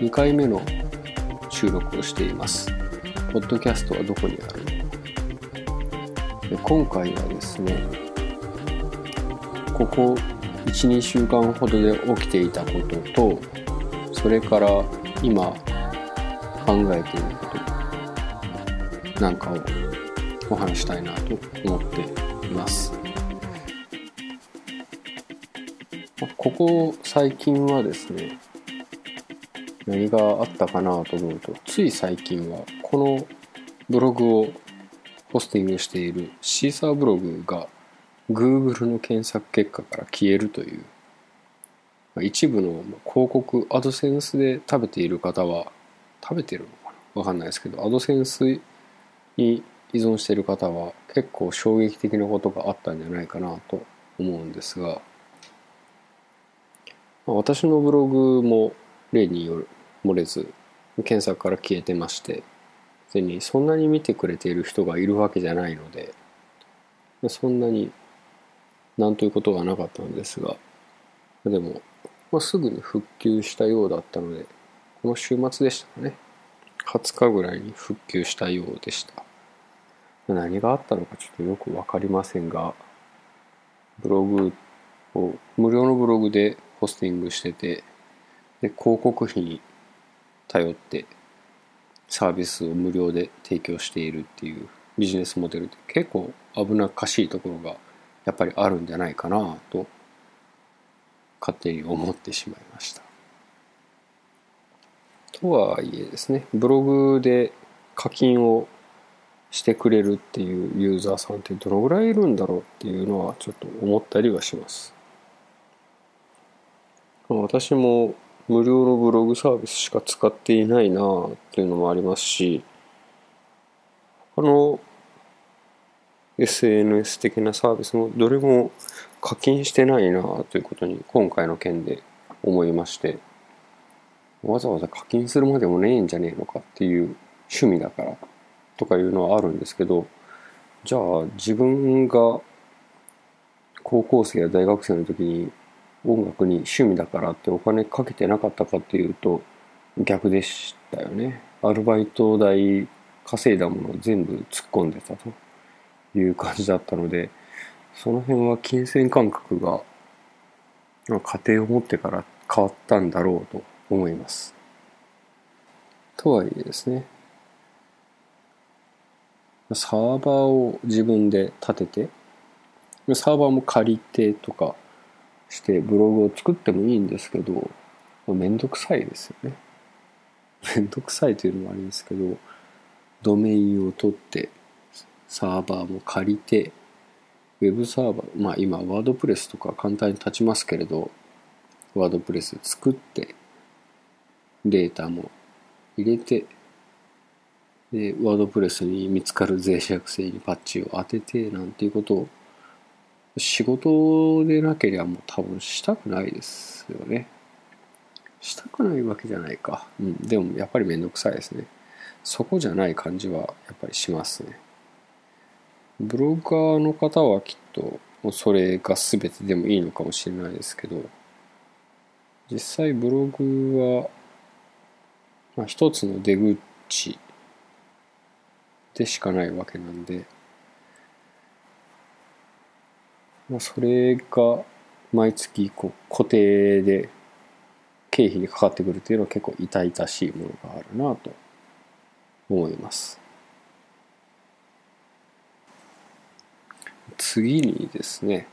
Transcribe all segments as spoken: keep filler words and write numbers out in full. にかいめの収録をしています。ポッドキャストはどこにあるの？で、今回はですね、ここ いち,に 週間ほどで起きていたことと、それから今考えていることなんかをお話したいなと思っています。ここ最近はですね、何があったかなと思うと、つい最近はこのブログをホスティングしているシーサーブログが Google の検索結果から消えるという、一部の広告、AdSense で食べている方は食べてるのかな、わかんないですけど、AdSense に依存している方は結構衝撃的なことがあったんじゃないかなと思うんですが、私のブログも例による漏れず検索から消えてまして、別にそんなに見てくれている人がいるわけじゃないので、そんなになんということはなかったんですが、でも、まあ、すぐに復旧したようだったので、この週末でしたかね、はつかぐらいに復旧したようでした。何があったのかちょっとよく分かりませんが、ブログを無料のブログでホスティングしてて、で、広告費に頼ってサービスを無料で提供しているっていうビジネスモデルって結構危なっかしいところがやっぱりあるんじゃないかなと勝手に思ってしまいました。とはいえですね、ブログで課金をしてくれるっていうユーザーさんってどのぐらいいるんだろうっていうのはちょっと思ったりはします。私も無料のブログサービスしか使っていないなあっていうのもありますし、他の エスエヌエス 的なサービスもどれも課金してないなあということに今回の件で思いまして、わざわざ課金するまでもねえんじゃねえのかっていう趣味だからとかいうのはあるんですけど、じゃあ自分が高校生や大学生の時に音楽に趣味だからってお金かけてなかったかっていうと逆でしたよね。アルバイト代稼いだものを全部突っ込んでたという感じだったので、その辺は金銭感覚が家庭を持ってから変わったんだろうと思います。とはいえですね、サーバーを自分で立てて、サーバーも借りてとかしてブログを作ってもいいんですけど、めんどくさいですよね。めんどくさいというのもありますけど、ドメインを取ってサーバーも借りて、ウェブサーバー、まあ今ワードプレスとか簡単に立ちますけれど、ワードプレス作ってデータも入れて、でワードプレスに見つかる脆弱性にパッチを当ててなんていうことを仕事でなければもう多分したくないですよね。したくないわけじゃないか。うん、でもやっぱりめんどくさいですね。そこじゃない感じはやっぱりしますね。ブロガーの方はきっともうそれが全てでもいいのかもしれないですけど、実際ブログは、まあ、一つの出口でしかないわけなんで、まあ、それが毎月こう固定で経費にかかってくるというのは結構痛々しいものがあるなと思います。次にですね、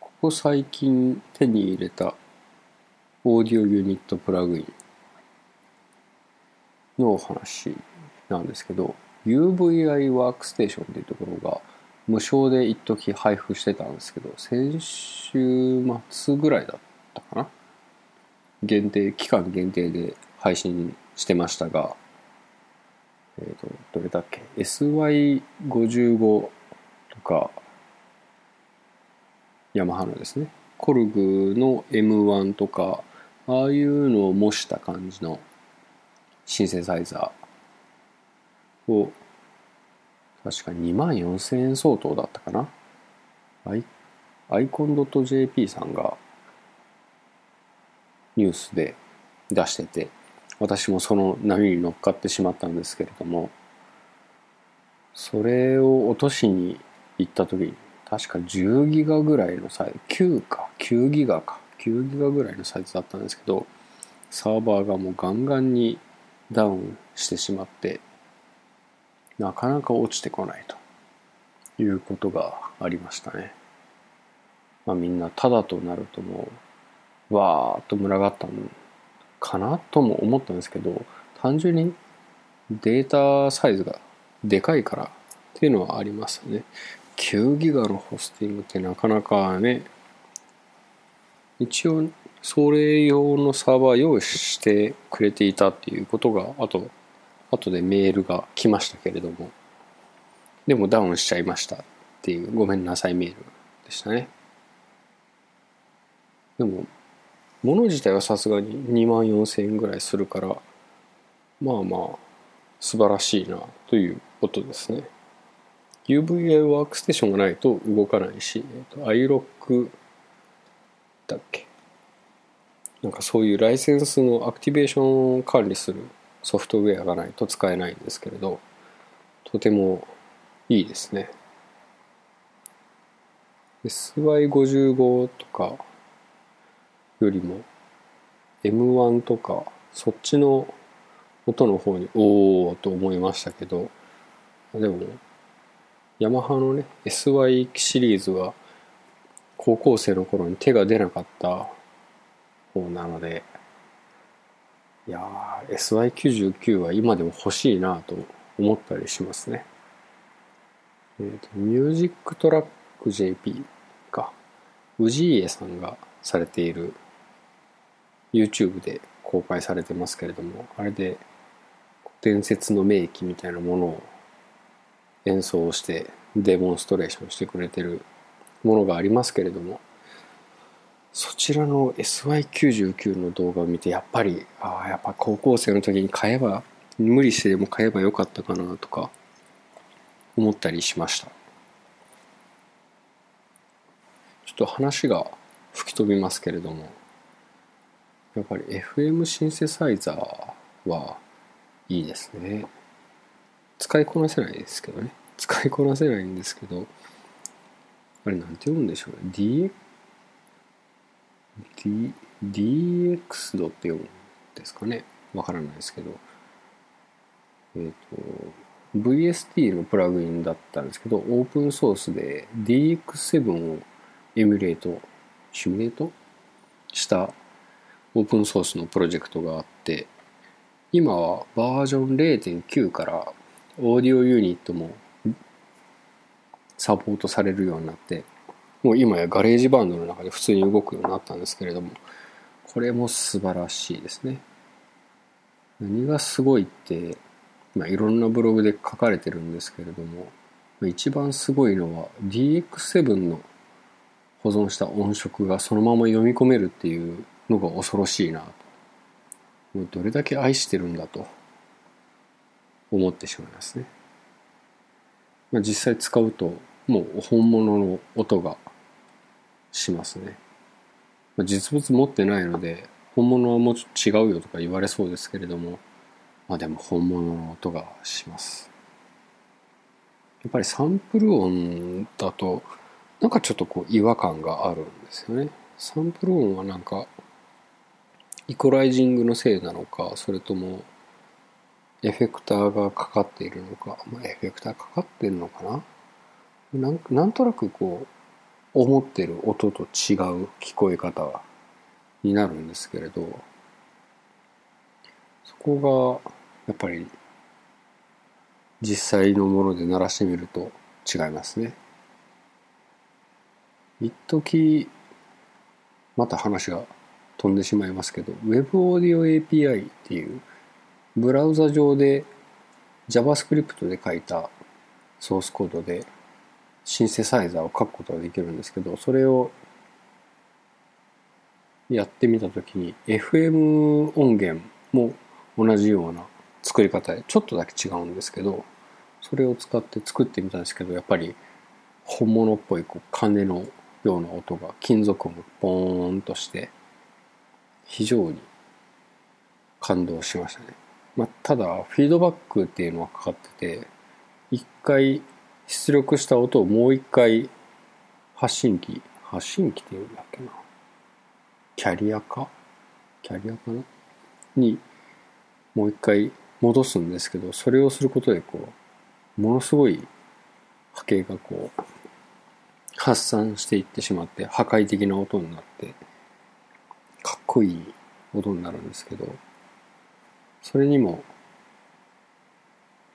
ここ最近手に入れたオーディオユニットプラグインのお話なんですけど、ユーブイアイ ワークステーションというところが無償で一時配布してたんですけど、先週末ぐらいだったかな、限定期間限定で配信してましたが、えーと、どれだっけ エスワイごじゅうご とかヤマハのですねコルグの エムワン とか、ああいうのを模した感じのシンセサイザーを確かにまんよんせんえん相当だったかな、アイコン .jp さんがニュースで出してて、私もその波に乗っかってしまったんですけれども、それを落としに行った時に確かじゅうギガぐらいのサイズ、9か9ギガか9ギガぐらいのサイズだったんですけど、サーバーがもうガンガンにダウンしてしまって、なかなか落ちてこないということがありましたね。まあ、みんなタダとなるともうわーっと群がったのかなとも思ったんですけど、単純にデータサイズがでかいからっていうのはありますね。きゅうギガのホスティングってなかなかね、一応それ用のサーバー用意してくれていたっていうことが、あと後でメールが来ましたけれども、でもダウンしちゃいましたっていうごめんなさいメールでしたね。でも物自体はさすがににまんよんせんえんぐらいするから、まあまあ素晴らしいなということですね。ユーブイアイ ワークステーションがないと動かないし、 iRock だっけ、なんかそういうライセンスのアクティベーションを管理するソフトウェアがないと使えないんですけれど、とてもいいですね。 エスワイごじゅうご とかよりも エムワン とかそっちの音の方におおと思いましたけど、でもヤマハのね エスワイ シリーズは高校生の頃に手が出なかった方なので、いやー エスワイきゅうじゅうきゅう は今でも欲しいなと思ったりしますね。えーと、ミュージックトラック ジェーピー かウジイエさんがされている YouTube で公開されてますけれども、あれで伝説の名機みたいなものを演奏してデモンストレーションしてくれてるものがありますけれども、そちらの エスワイきゅうじゅうきゅう の動画を見て、やっぱりああやっぱ高校生の時に買えば、無理してでも買えばよかったかなとか思ったりしました。ちょっと話が吹き飛びますけれども、やっぱり エフエム シンセサイザーはいいですね。使いこなせないですけどね使いこなせないんですけど、あれなんて読むんでしょうね、 ディーエックスD、ディーエックス 度って読むんですかね、わからないですけど、えーと、ブイエスティー のプラグインだったんですけど、オープンソースで ディーエックスセブン をエミュレート、シミュレートしたオープンソースのプロジェクトがあって、今はバージョン れいてんきゅう からオーディオユニットもサポートされるようになって、もう今やガレージバンドの中で普通に動くようになったんですけれども、これも素晴らしいですね。何がすごいって、まあ、いろんなブログで書かれてるんですけれども、一番すごいのは ディーエックスセブン の保存した音色がそのまま読み込めるっていうのが恐ろしいなと。もうどれだけ愛してるんだと思ってしまいますね。まあ、実際使うともう本物の音がしますね。実物持ってないので本物はもうちょっと違うよとか言われそうですけれども、まあでも本物の音がします。やっぱりサンプル音だとなんかちょっとこう違和感があるんですよね。サンプル音はなんかイコライジングのせいなのか、それともエフェクターがかかっているのか、まあ、エフェクターかかっているのかな、なん、なんとなくこう思ってる音と違う聞こえ方になるんですけれど、そこがやっぱり実際のもので鳴らしてみると違いますね。一時また話が飛んでしまいますけど、 Web Audio エーピーアイ っていうブラウザ上で JavaScript で書いたソースコードでシンセサイザーを書くことができるんですけど、それをやってみたときに エフエム 音源も同じような作り方でちょっとだけ違うんですけど、それを使って作ってみたんですけど、やっぱり本物っぽいこう鐘のような音が、金属音がポーンとして非常に感動しましたね。まあ、ただフィードバックっていうのはかかってて、一回出力した音をもう一回発信機、発信機っていうんだっけな、キャリアかキャリアかなにもう一回戻すんですけど、それをすることでこうものすごい波形がこう発散していってしまって、破壊的な音になってかっこいい音になるんですけど、それにも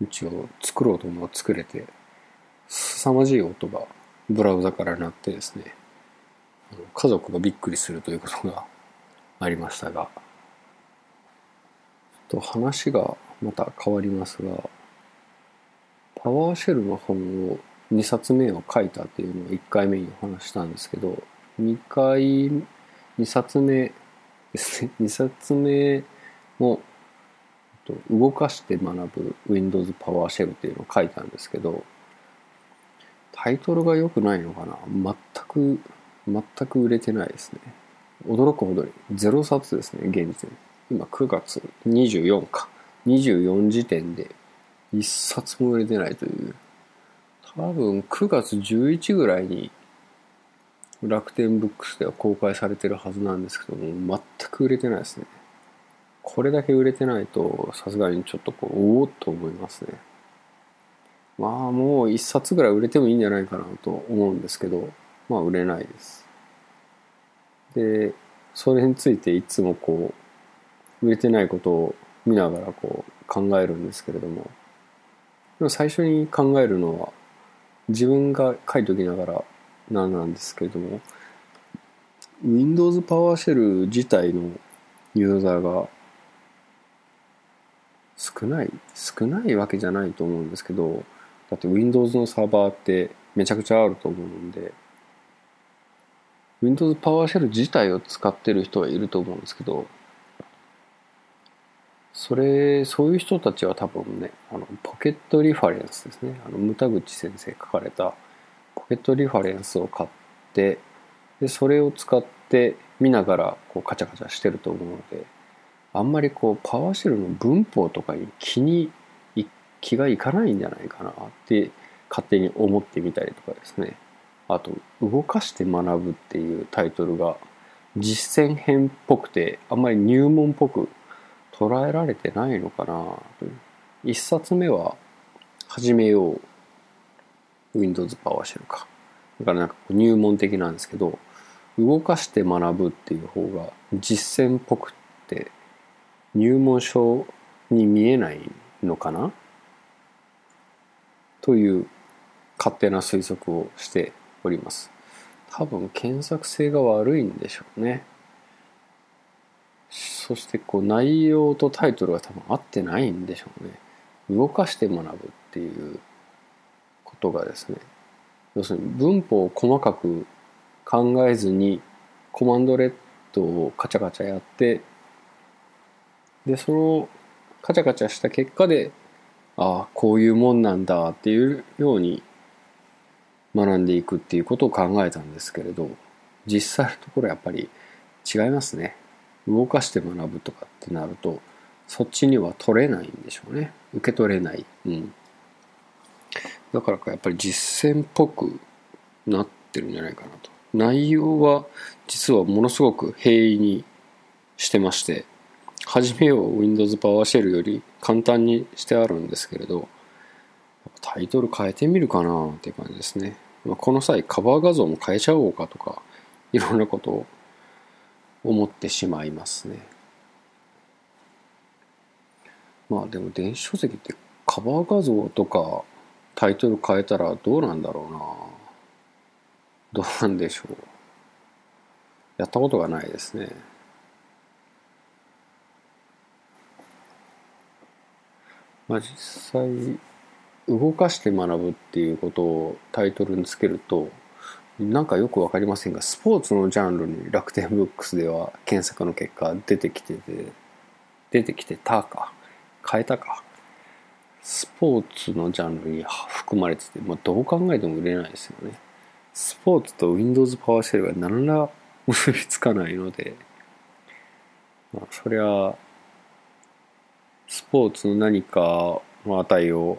一応作ろうとも作れて、凄まじい音がブラウザから鳴ってですね、家族がびっくりするということがありましたが、ちょっと話がまた変わりますが、パワーシェルの本をにさつめを書いたっていうのをいっかいめにお話したんですけど、にかいにさつめですね、にさつめも動かして学ぶ Windows PowerShell っていうのを書いたんですけど、タイトルが良くないのかな、全く全く売れてないですね。驚くほどにゼロさつですね、現時点。今くがつにじゅうよっかか、にじゅうよっか時点でいっさつも売れてないという。多分くがつじゅういちにちぐらいに楽天ブックスでは公開されてるはずなんですけども、全く売れてないですね。これだけ売れてないとさすがにちょっとこうおおっと思いますね。まあもういっさつぐらい売れてもいいんじゃないかなと思うんですけど、まあ売れないです。で、それについていつもこう売れてないことを見ながらこう考えるんですけれども、でも最初に考えるのは自分が書いておきながらなんなんですけれども、Windows PowerShell 自体のユーザーが少ない少ないわけじゃないと思うんですけど、だって Windows のサーバーってめちゃくちゃあると思うんで、 Windows PowerShell 自体を使ってる人はいると思うんですけど、それそういう人たちは多分ね、あのポケットリファレンスですね、あの牟田口先生が書かれたポケットリファレンスを買って、でそれを使って見ながらこうカチャカチャしてると思うので、あんまりこうパワーシェルの文法とかに気に気がいかないんじゃないかなって勝手に思ってみたりとかですね。あと動かして学ぶっていうタイトルが実践編っぽくて、あんまり入門っぽく捉えられてないのかなという。一冊目は始めよう Windows パワーシェルか。だからなんか入門的なんですけど、動かして学ぶっていう方が実践っぽくって入門書に見えないのかなという勝手な推測をしております。多分検索性が悪いんでしょうね。そしてこう内容とタイトルが多分合ってないんでしょうね。動かして学ぶっていうことがですね、要するに文法を細かく考えずにコマンドレッドをカチャカチャやって、でそのカチャカチャした結果で、ああこういうもんなんだっていうように学んでいくっていうことを考えたんですけれど、実際のところやっぱり違いますね。動かして学ぶとかってなると、そっちには取れないんでしょうね。受け取れない。うん。だからかやっぱり実践っぽくなってるんじゃないかなと。内容は実はものすごく平易にしてまして、初めは Windows PowerShell より簡単にしてあるんですけれど、タイトル変えてみるかなっていう感じですね。この際カバー画像も変えちゃおうかとか、いろんなことを思ってしまいますね。まあでも電子書籍ってカバー画像とかタイトル変えたらどうなんだろうな。どうなんでしょう。やったことがないですね。まあ実際動かして学ぶっていうことをタイトルにつけると、なんかよくわかりませんが、スポーツのジャンルに楽天ブックスでは検索の結果出てきてて、出てきてたか、変えたか。スポーツのジャンルに含まれてて、まあ、どう考えても売れないですよね。スポーツと Windows PowerShell が何ら結びつかないので、まあ、そりゃ、スポーツの何かの値を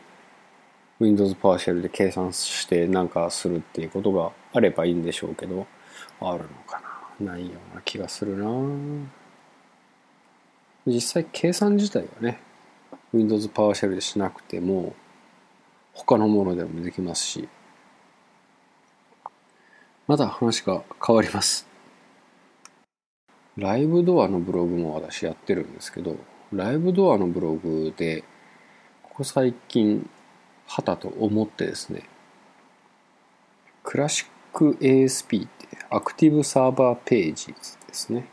Windows PowerShell で計算してなんかするっていうことがあればいいんでしょうけど、あるのかな、ないような気がするな。実際計算自体はね、Windows PowerShell でしなくても他のものでもできますし、まだ話が変わります。ライブドアのブログも私やってるんですけど、ライブドアのブログでここ最近はたと思ってですね、クラシック エーエスピー ってアクティブサーバーページですね。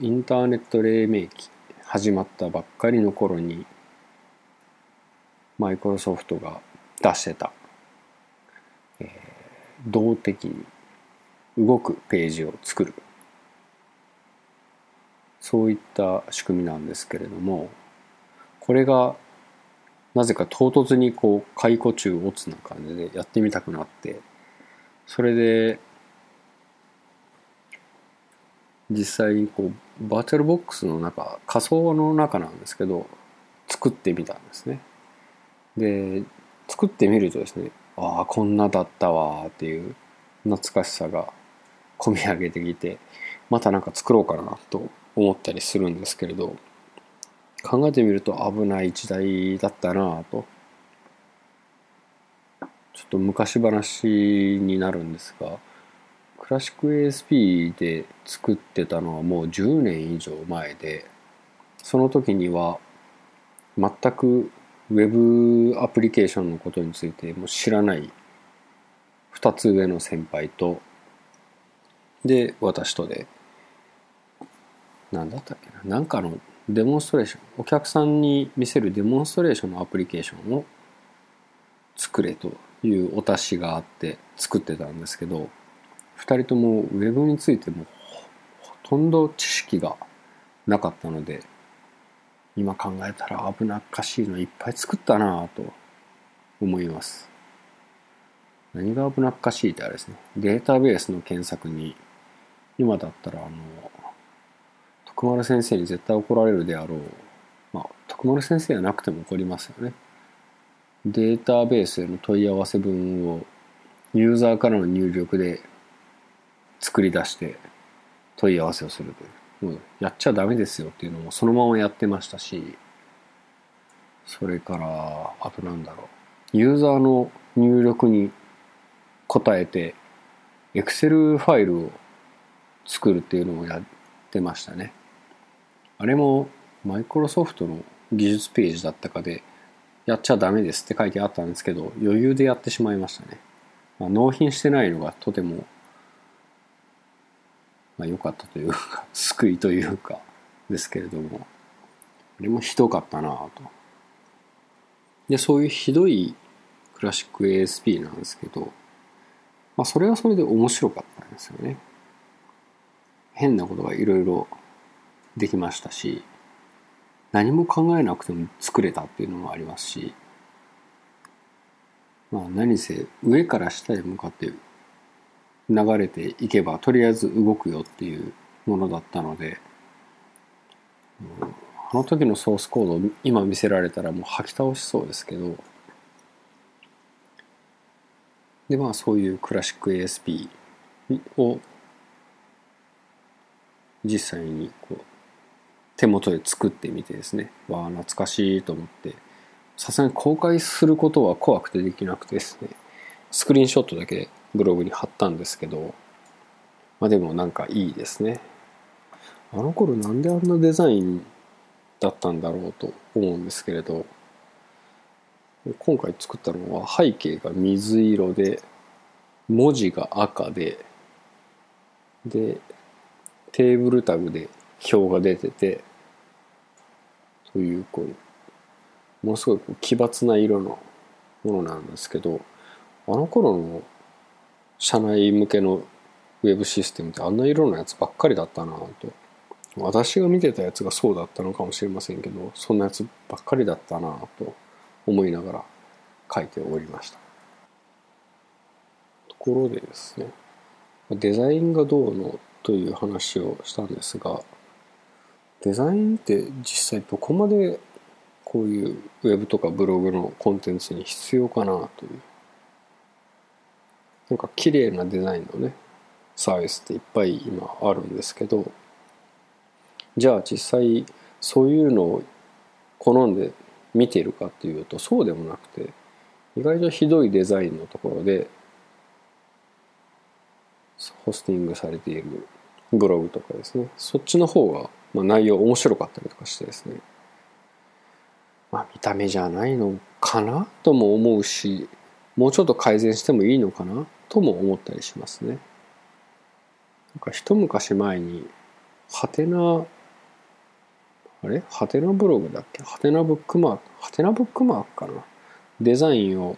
インターネット黎明期始まったばっかりの頃にマイクロソフトが出してた、えー、動的に動くページを作る、そういった仕組みなんですけれども、これがなぜか唐突にこう解雇中オツな感じでやってみたくなって、それで実際にこうバーチャルボックスの中、仮想の中なんですけど、作ってみたんですね。で、作ってみるとですね、ああこんなだったわーっていう懐かしさが込み上げてきて、またなんか作ろうかなと思ったりするんですけれど、考えてみると危ない時代だったなぁと。ちょっと昔話になるんですが、クラシック エーエスピー で作ってたのはもうじゅうねん以上前で、その時には全く Web アプリケーションのことについても知らないふたつ上の先輩と、で、私とで、何だったっけな、なんかのデモンストレーション、お客さんに見せるデモンストレーションのアプリケーションを作れというお達しがあって作ってたんですけど、ふたりとも Web についてもほとんど知識がなかったので、今考えたら危なっかしいのいっぱい作ったなぁと思います。何が危なっかしいってあれですね、データベースの検索に今だったらあの徳丸先生に絶対怒られるであろう、まあ、徳丸先生はなくても怒りますよね。データベースへの問い合わせ文をユーザーからの入力で作り出して問い合わせをするという、もうやっちゃダメですよっていうのもそのままやってましたし、それからあとなんだろう、ユーザーの入力に答えて Excel ファイルを作るっていうのもやってましたね。あれもマイクロソフトの技術ページだったかで、やっちゃダメですって書いてあったんですけど、余裕でやってしまいましたね。まあ、納品してないのがとてもまあ、良かったというか救いというかですけれども、あれもひどかったなぁと。で、そういうひどいクラシック エーエスピー なんですけど、まあ、それはそれで面白かったんですよね。変なことがいろいろできましたし、何も考えなくても作れたっていうのもありますし、まあ何せ上から下へ向かって流れていけばとりあえず動くよっていうものだったので、うん、あの時のソースコードを今見せられたらもう吐き倒しそうですけど、でまあそういうクラシック エーエスピー を実際にこう手元で作ってみてですね、わあ懐かしいと思って、さすがに公開することは怖くてできなくてですね、スクリーンショットだけブログに貼ったんですけど、まあでもなんかいいですね。あの頃なんであんなデザインだったんだろうと思うんですけれど、今回作ったのは背景が水色で、文字が赤で、でテーブルタグで表が出てて、というこうものすごい奇抜な色のものなんですけど、あの頃の社内向けのウェブシステムってあんな色のやつばっかりだったなぁと、私が見てたやつがそうだったのかもしれませんけど、そんなやつばっかりだったなぁと思いながら書いておりました。ところでですね、デザインがどうのという話をしたんですが、デザインって実際どこまでこういうウェブとかブログのコンテンツに必要かなという、なんか綺麗なデザインのねサービスっていっぱい今あるんですけど、じゃあ実際そういうのを好んで見ているかっていうとそうでもなくて、意外とひどいデザインのところでホスティングされているブログとかですね、そっちの方がまあ内容面白かったりとかしてですね、まあ見た目じゃないのかなとも思うし、もうちょっと改善してもいいのかなとも思ったりしますね。なんか一昔前にハテナあれハテナブログだっけハテナブックマークハテナブックマークかな、デザインを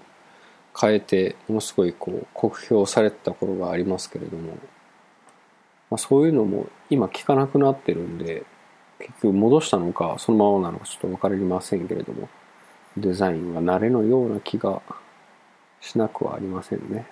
変えてものすごいこう酷評されてた頃がありますけれども、まあ、そういうのも今聞かなくなってるんで、結局戻したのかそのままなのかちょっと分かりませんけれども、デザインは慣れのような気がしなくはありませんね。